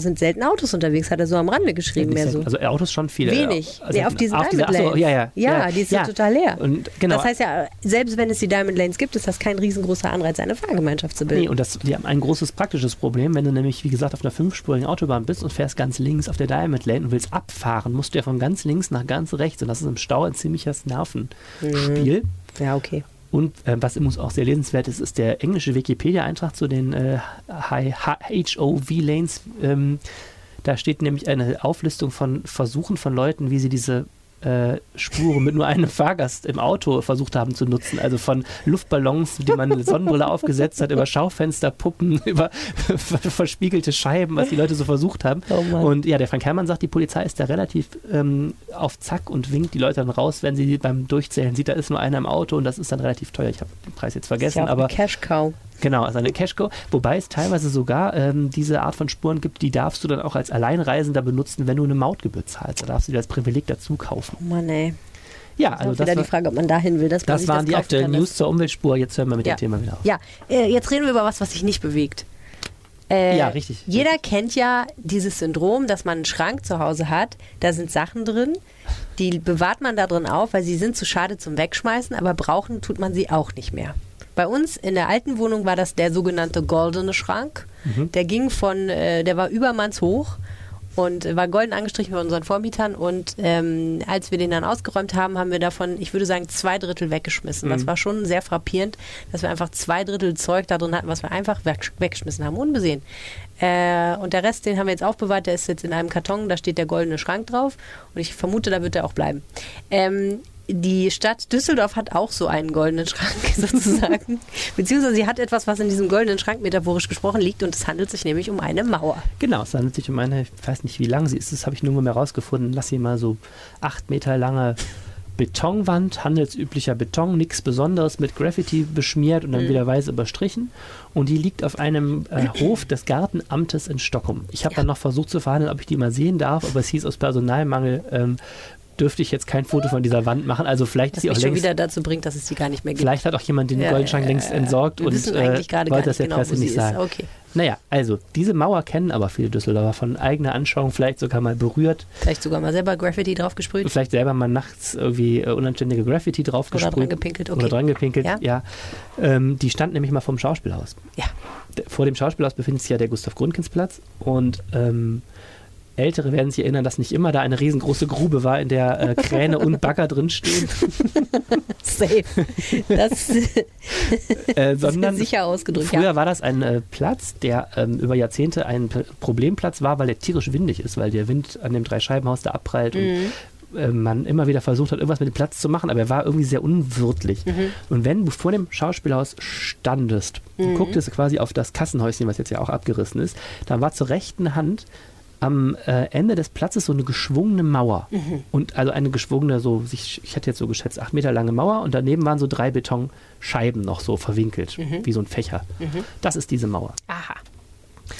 sind selten Autos unterwegs, hat er so am Rande geschrieben. Mehr so. Also Autos schon viele. Wenig. Also auf diesen Diamond Lanes. Die sind total leer. Und genau. Das heißt ja, selbst wenn es die Diamond Lanes gibt, ist das kein riesengroßer Anreiz, eine Fahrgemeinschaft zu bilden. Nee, und die haben ein großes praktisches Problem, wenn du nämlich, wie gesagt, auf einer 5-spurigen Autobahn bist und fährst ganz links auf der Diamond Lane und willst abfahren, musst du ja von ganz links nach ganz rechts, und das ist im Stau ein ziemliches Nervenspiel. Mhm. Ja, okay. Und was im Museum auch sehr lesenswert ist, ist der englische Wikipedia-Eintrag zu den HOV-Lanes. Da steht nämlich eine Auflistung von Versuchen von Leuten, wie sie diese Spuren mit nur einem Fahrgast im Auto versucht haben zu nutzen. Also von Luftballons, die man eine Sonnenbrille aufgesetzt hat, über Schaufensterpuppen, über verspiegelte Scheiben, was die Leute so versucht haben. Oh, und ja, der Frank Herrmann sagt, die Polizei ist da relativ auf Zack und winkt die Leute dann raus, wenn sie beim Durchzählen sieht, da ist nur einer im Auto, und das ist dann relativ teuer. Ich habe den Preis jetzt vergessen. Das ist ja auch eine Cash-Cow. Genau, also eine Cash-Cow, wobei es teilweise sogar diese Art von Spuren gibt, die darfst du dann auch als Alleinreisender benutzen, wenn du eine Mautgebühr zahlst. Da darfst du dir das Privileg dazu kaufen. Oh Mann, ey. Ja, also das war die Frage, ob man dahin will. Das waren die aktuellen News zur Umweltspur. Jetzt hören wir mit dem Thema wieder auf. Ja, jetzt reden wir über was sich nicht bewegt. Ja, richtig. Jeder kennt ja dieses Syndrom, dass man einen Schrank zu Hause hat, da sind Sachen drin, die bewahrt man da drin auf, weil sie sind zu schade zum Wegschmeißen, aber brauchen tut man sie auch nicht mehr. Bei uns in der alten Wohnung war das der sogenannte goldene Schrank. Mhm. Der ging der war übermannshoch und war golden angestrichen von unseren Vormietern. Und als wir den dann ausgeräumt haben, haben wir davon, ich würde sagen, 2/3 weggeschmissen. Mhm. Das war schon sehr frappierend, dass wir einfach 2/3 Zeug da drin hatten, was wir einfach weggeschmissen haben, unbesehen. Und der Rest, den haben wir jetzt aufbewahrt, der ist jetzt in einem Karton, da steht der goldene Schrank drauf. Und ich vermute, da wird er auch bleiben. Die Stadt Düsseldorf hat auch so einen goldenen Schrank sozusagen, beziehungsweise sie hat etwas, was in diesem goldenen Schrank metaphorisch gesprochen liegt, und es handelt sich nämlich um eine Mauer. Genau, es handelt sich um eine, ich weiß nicht wie lang sie ist, das habe ich nur mehr rausgefunden, lass sie mal so 8 Meter lange Betonwand, handelsüblicher Beton, nichts Besonderes, mit Graffiti beschmiert und dann wieder weiß überstrichen. Und die liegt auf einem Hof des Gartenamtes in Stockholm. Ich habe dann noch versucht zu verhandeln, ob ich die mal sehen darf, aber es hieß aus Personalmangel, dürfte ich jetzt kein Foto von dieser Wand machen. Also vielleicht ist sie auch längst... schon wieder dazu bringt, dass es die gar nicht mehr gibt. Vielleicht hat auch jemand den Goldschrank längst entsorgt und wollte das der Presse nicht sagen. Okay. Naja, also diese Mauer kennen aber viele Düsseldorfer von eigener Anschauung, vielleicht sogar mal berührt. Vielleicht sogar mal selber Graffiti draufgesprüht. Vielleicht selber mal nachts irgendwie unanständige Graffiti draufgesprüht. Oder dran gepinkelt, okay. Oder dran gepinkelt, ja. Die stand nämlich mal vom Schauspielhaus. Ja. Vor dem Schauspielhaus befindet sich ja der Gustav-Gründgens-Platz, und... Ältere werden sich erinnern, dass nicht immer da eine riesengroße Grube war, in der Kräne und Bagger drinstehen. Safe. Das sondern ist sicher ausgedrückt. Früher war das ein Platz, der über Jahrzehnte ein Problemplatz war, weil der tierisch windig ist, weil der Wind an dem Dreischeibenhaus da abprallt. Mhm. Und man immer wieder versucht hat, irgendwas mit dem Platz zu machen, aber er war irgendwie sehr unwirtlich. Mhm. Und wenn du vor dem Schauspielhaus standest, und gucktest quasi auf das Kassenhäuschen, was jetzt ja auch abgerissen ist, dann war zur rechten Hand am Ende des Platzes so eine geschwungene Mauer. Mhm. Und also eine geschwungene, so, ich hätte jetzt so geschätzt, 8 Meter lange Mauer, und daneben waren so 3 Betonscheiben noch so verwinkelt, wie so ein Fächer. Mhm. Das ist diese Mauer. Aha.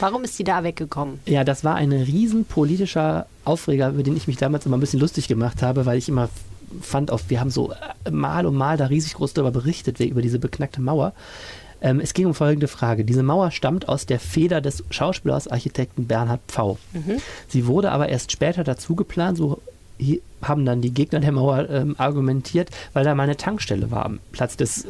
Warum ist die da weggekommen? Ja, das war ein riesen politischer Aufreger, über den ich mich damals immer ein bisschen lustig gemacht habe, weil ich immer fand, wir haben so mal und mal da riesig groß darüber berichtet, über diese beknackte Mauer. Es ging um folgende Frage. Diese Mauer stammt aus der Feder des Schauspielhausarchitekten Bernhard Pfau. Mhm. Sie wurde aber erst später dazu geplant, so haben dann die Gegner der Mauer argumentiert, weil da mal eine Tankstelle war am Platz des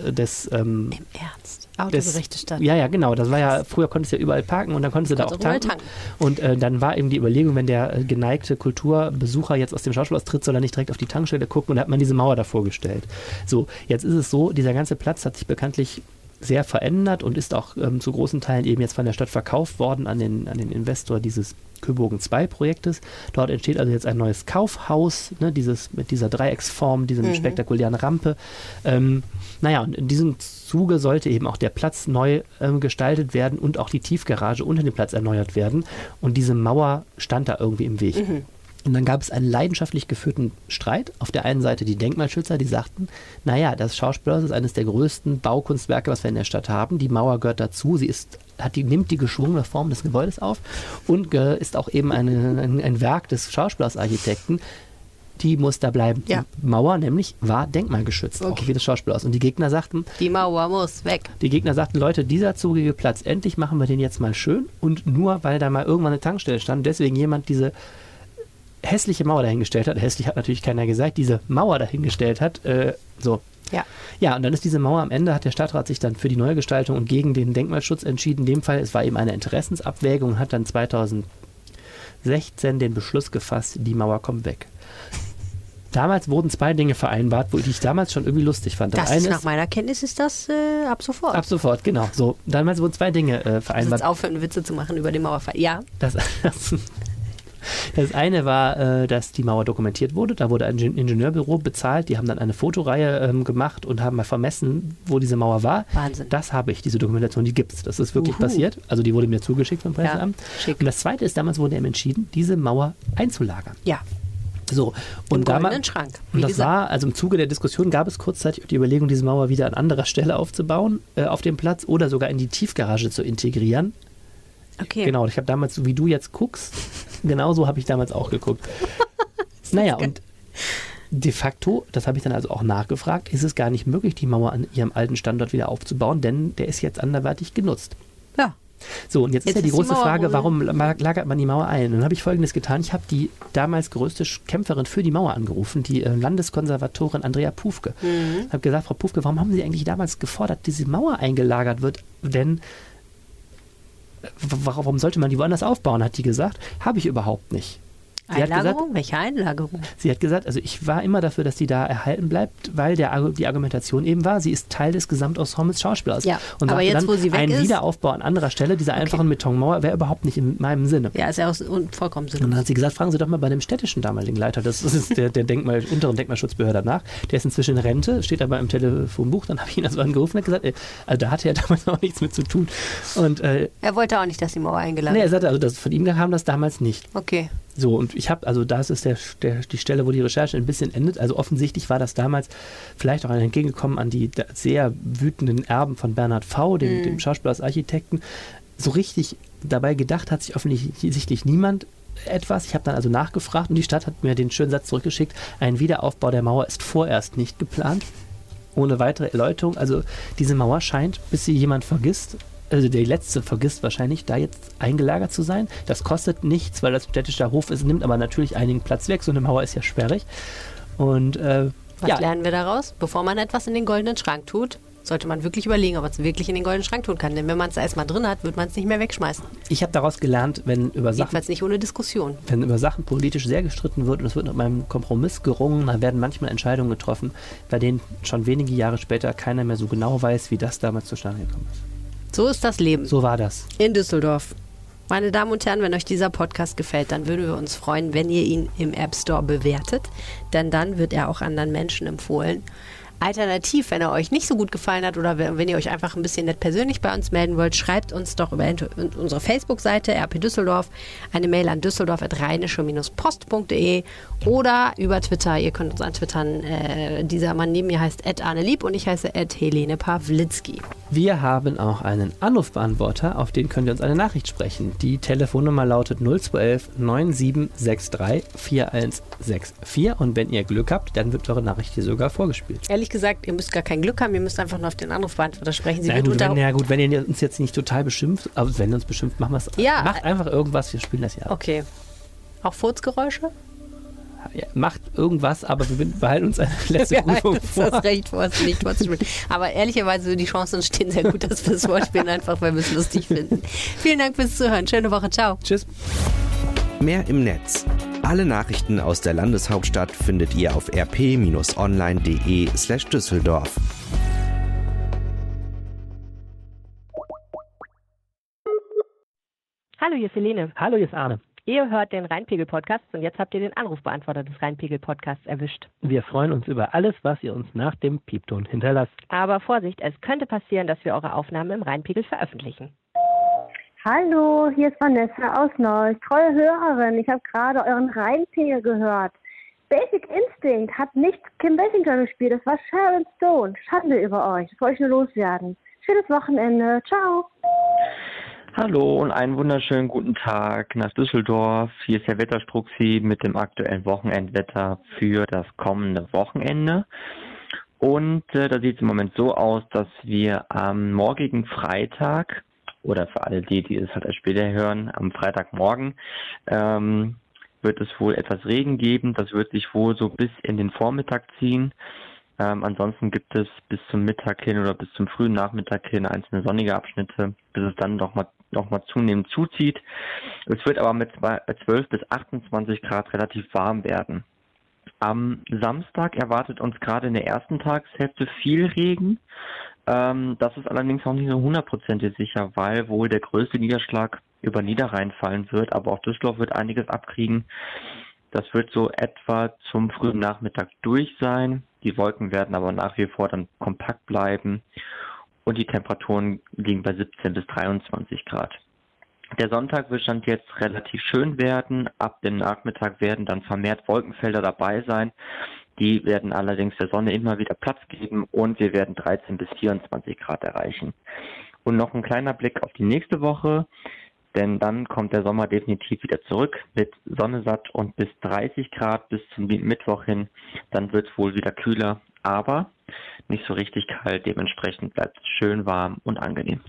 Im Ernst? Autogerechte Stadt. Ja, genau. Das war ja, früher konntest du ja überall parken und dann konntest du da auch tanken. Und dann war eben die Überlegung, wenn der geneigte Kulturbesucher jetzt aus dem Schauspielhaus tritt, soll er nicht direkt auf die Tankstelle gucken, und da hat man diese Mauer davor gestellt. So, jetzt ist es so, dieser ganze Platz hat sich bekanntlich sehr verändert und ist auch zu großen Teilen eben jetzt von der Stadt verkauft worden an den Investor dieses Köbogen-2-Projektes. Dort entsteht also jetzt ein neues Kaufhaus, ne, mit dieser Dreiecksform, dieser spektakulären Rampe. Und in diesem Zuge sollte eben auch der Platz neu gestaltet werden und auch die Tiefgarage unter dem Platz erneuert werden. Und diese Mauer stand da irgendwie im Weg. Mhm. Und dann gab es einen leidenschaftlich geführten Streit. Auf der einen Seite die Denkmalschützer, die sagten, naja, das Schauspielhaus ist eines der größten Baukunstwerke, was wir in der Stadt haben. Die Mauer gehört dazu. Sie nimmt die geschwungene Form des Gebäudes auf und ist auch eben ein Werk des Schauspielhausarchitekten. Die muss da bleiben. Ja. Die Mauer nämlich war denkmalgeschützt, okay, auch wie das Schauspielhaus. Und die Gegner sagten, die Mauer muss weg. Die Gegner sagten, Leute, dieser zugige Platz, endlich machen wir den jetzt mal schön. Und nur, weil da mal irgendwann eine Tankstelle stand, deswegen jemand diese hässliche Mauer dahingestellt hat, hässlich hat natürlich keiner gesagt, diese Mauer dahingestellt hat, so. Ja, und dann ist diese Mauer am Ende, hat der Stadtrat sich dann für die Neugestaltung und gegen den Denkmalschutz entschieden. In dem Fall, es war eben eine Interessensabwägung, und hat dann 2016 den Beschluss gefasst, die Mauer kommt weg. Damals wurden 2 Dinge vereinbart, die ich damals schon irgendwie lustig fand. Das ist, nach meiner Kenntnis ist das ab sofort. Ab sofort, genau. So, damals wurden 2 Dinge vereinbart. Du sollst aufhören, Witze zu machen über den Mauerfall. Ja. Das eine war, dass die Mauer dokumentiert wurde. Da wurde ein Ingenieurbüro bezahlt. Die haben dann eine Fotoreihe gemacht und haben mal vermessen, wo diese Mauer war. Wahnsinn. Das habe ich, diese Dokumentation, die gibt's. Das ist wirklich passiert. Also die wurde mir zugeschickt vom Presseamt. Ja, und das zweite ist, damals wurde eben entschieden, diese Mauer einzulagern. Ja. So, und im goldenen Schrank. Und das war, also im Zuge der Diskussion gab es kurzzeitig die Überlegung, diese Mauer wieder an anderer Stelle aufzubauen, auf dem Platz, oder sogar in die Tiefgarage zu integrieren. Okay. Genau, ich habe damals, so wie du jetzt guckst, genauso habe ich damals auch geguckt. Und de facto, das habe ich dann also auch nachgefragt, ist es gar nicht möglich, die Mauer an ihrem alten Standort wieder aufzubauen, denn der ist jetzt anderweitig genutzt. Ja. So, und jetzt ist ja die große Frage, warum lagert man die Mauer ein? Und dann habe ich Folgendes getan. Ich habe die damals größte Kämpferin für die Mauer angerufen, die Landeskonservatorin Andrea Pufke. Ich habe gesagt, Frau Pufke, warum haben Sie eigentlich damals gefordert, dass diese Mauer eingelagert wird? Denn warum sollte man die woanders aufbauen, hat die gesagt. Habe ich überhaupt nicht. Sie Einlagerung? Gesagt, welche Einlagerung? Sie hat gesagt, also ich war immer dafür, dass die da erhalten bleibt, weil die Argumentation eben war, sie ist Teil des Gesamtensembles Schauspielers. Ja, und aber jetzt, wo sie weg ist... Ein Wiederaufbau an anderer Stelle dieser einfachen Betonmauer wäre überhaupt nicht in meinem Sinne. Ja, ist ja auch vollkommen sinnlos. Und dann hat sie gesagt, fragen Sie doch mal bei dem städtischen damaligen Leiter, das ist der unteren Denkmalschutzbehörde nach, der ist inzwischen in Rente, steht aber im Telefonbuch, dann habe ich ihn also angerufen und gesagt, also da hatte er damals auch nichts mit zu tun. Und, er wollte auch nicht, dass die Mauer eingeladen wird. Nee, er sagte, also von ihm kam das damals nicht. Okay. So, und ich habe, also das ist die Stelle, wo die Recherche ein bisschen endet. Also offensichtlich war das damals vielleicht auch ein Entgegenkommen an die sehr wütenden Erben von Bernhard Pfau, dem Schauspielhausarchitekten. So richtig dabei gedacht hat sich offensichtlich niemand etwas. Ich habe dann also nachgefragt und die Stadt hat mir den schönen Satz zurückgeschickt, ein Wiederaufbau der Mauer ist vorerst nicht geplant, ohne weitere Erläuterung. Also diese Mauer scheint, bis sie jemand vergisst, also der Letzte vergisst wahrscheinlich, da jetzt eingelagert zu sein. Das kostet nichts, weil das städtischer Hof ist, nimmt aber natürlich einigen Platz weg. So eine Mauer ist ja sperrig. Und, was lernen wir daraus? Bevor man etwas in den goldenen Schrank tut, sollte man wirklich überlegen, ob man es wirklich in den goldenen Schrank tun kann. Denn wenn man es erstmal drin hat, wird man es nicht mehr wegschmeißen. Ich habe daraus gelernt, wenn über Sachen... Jedenfalls nicht ohne Diskussion. Wenn über Sachen politisch sehr gestritten wird und es wird nach einem Kompromiss gerungen, dann werden manchmal Entscheidungen getroffen, bei denen schon wenige Jahre später keiner mehr so genau weiß, wie das damals zustande gekommen ist. So ist das Leben. So war das. In Düsseldorf. Meine Damen und Herren, wenn euch dieser Podcast gefällt, dann würden wir uns freuen, wenn ihr ihn im App Store bewertet. Denn dann wird er auch anderen Menschen empfohlen. Alternativ, wenn er euch nicht so gut gefallen hat oder wenn ihr euch einfach ein bisschen nett persönlich bei uns melden wollt, schreibt uns doch über unsere Facebook-Seite RP Düsseldorf, eine Mail an düsseldorf@rheinische-post.de oder über Twitter. Ihr könnt uns antwittern. Dieser Mann neben mir heißt @ArneLieb und ich heiße @Helene Pawlitzki. Wir haben auch einen Anrufbeantworter, auf den könnt ihr uns eine Nachricht sprechen. Die Telefonnummer lautet 0211 9763 4164 und wenn ihr Glück habt, dann wird eure Nachricht hier sogar vorgespielt. Gesagt, ihr müsst gar kein Glück haben, ihr müsst einfach nur auf den Anrufbeantworter sprechen. Wenn ihr uns jetzt nicht total beschimpft, aber wenn ihr uns beschimpft, machen wir es. Ja. Macht einfach irgendwas, wir spielen das hier ab. Okay. Auch Furzgeräusche? Ja, macht irgendwas, aber wir behalten uns eine letzte Prüfung vor. Das Recht vor, es nicht vorzuspielen. Aber ehrlicherweise, die Chancen stehen sehr gut, dass wir es vorspielen, einfach weil wir es lustig finden. Vielen Dank fürs Zuhören. Schöne Woche. Ciao. Tschüss. Mehr im Netz. Alle Nachrichten aus der Landeshauptstadt findet ihr auf rp-online.de/Düsseldorf. Hallo, hier ist Helene. Hallo, hier ist Arne. Ihr hört den Rheinpegel-Podcast und jetzt habt ihr den Anrufbeantworter des Rheinpegel-Podcasts erwischt. Wir freuen uns über alles, was ihr uns nach dem Piepton hinterlasst. Aber Vorsicht, es könnte passieren, dass wir eure Aufnahmen im Rheinpegel veröffentlichen. Hallo, hier ist Vanessa aus Neuss, treue Hörerin. Ich habe gerade euren Rheinpegel gehört. Basic Instinct hat nicht Kim Basinger gespielt, das war Sharon Stone. Schande über euch, das wollte ich nur loswerden. Schönes Wochenende, ciao. Hallo und einen wunderschönen guten Tag nach Düsseldorf. Hier ist der Wetterstruxi mit dem aktuellen Wochenendwetter für das kommende Wochenende. Und da sieht es im Moment so aus, dass wir am morgigen Freitag oder für alle die, die es halt erst später hören, am Freitagmorgen wird es wohl etwas Regen geben. Das wird sich wohl so bis in den Vormittag ziehen. Ansonsten gibt es bis zum Mittag hin oder bis zum frühen Nachmittag hin einzelne sonnige Abschnitte, bis es dann noch mal zunehmend zuzieht. Es wird aber mit 12 bis 28 Grad relativ warm werden. Am Samstag erwartet uns gerade in der ersten Tageshälfte viel Regen. Das ist allerdings noch nicht so hundertprozentig sicher, weil wohl der größte Niederschlag über Niederrhein fallen wird, aber auch Düsseldorf wird einiges abkriegen. Das wird so etwa zum frühen Nachmittag durch sein. Die Wolken werden aber nach wie vor dann kompakt bleiben und die Temperaturen liegen bei 17 bis 23 Grad. Der Sonntag wird dann jetzt relativ schön werden. Ab dem Nachmittag werden dann vermehrt Wolkenfelder dabei sein. Die werden allerdings der Sonne immer wieder Platz geben und wir werden 13 bis 24 Grad erreichen. Und noch ein kleiner Blick auf die nächste Woche, denn dann kommt der Sommer definitiv wieder zurück mit Sonne satt und bis 30 Grad bis zum Mittwoch hin. Dann wird es wohl wieder kühler, aber nicht so richtig kalt. Dementsprechend bleibt es schön warm und angenehm.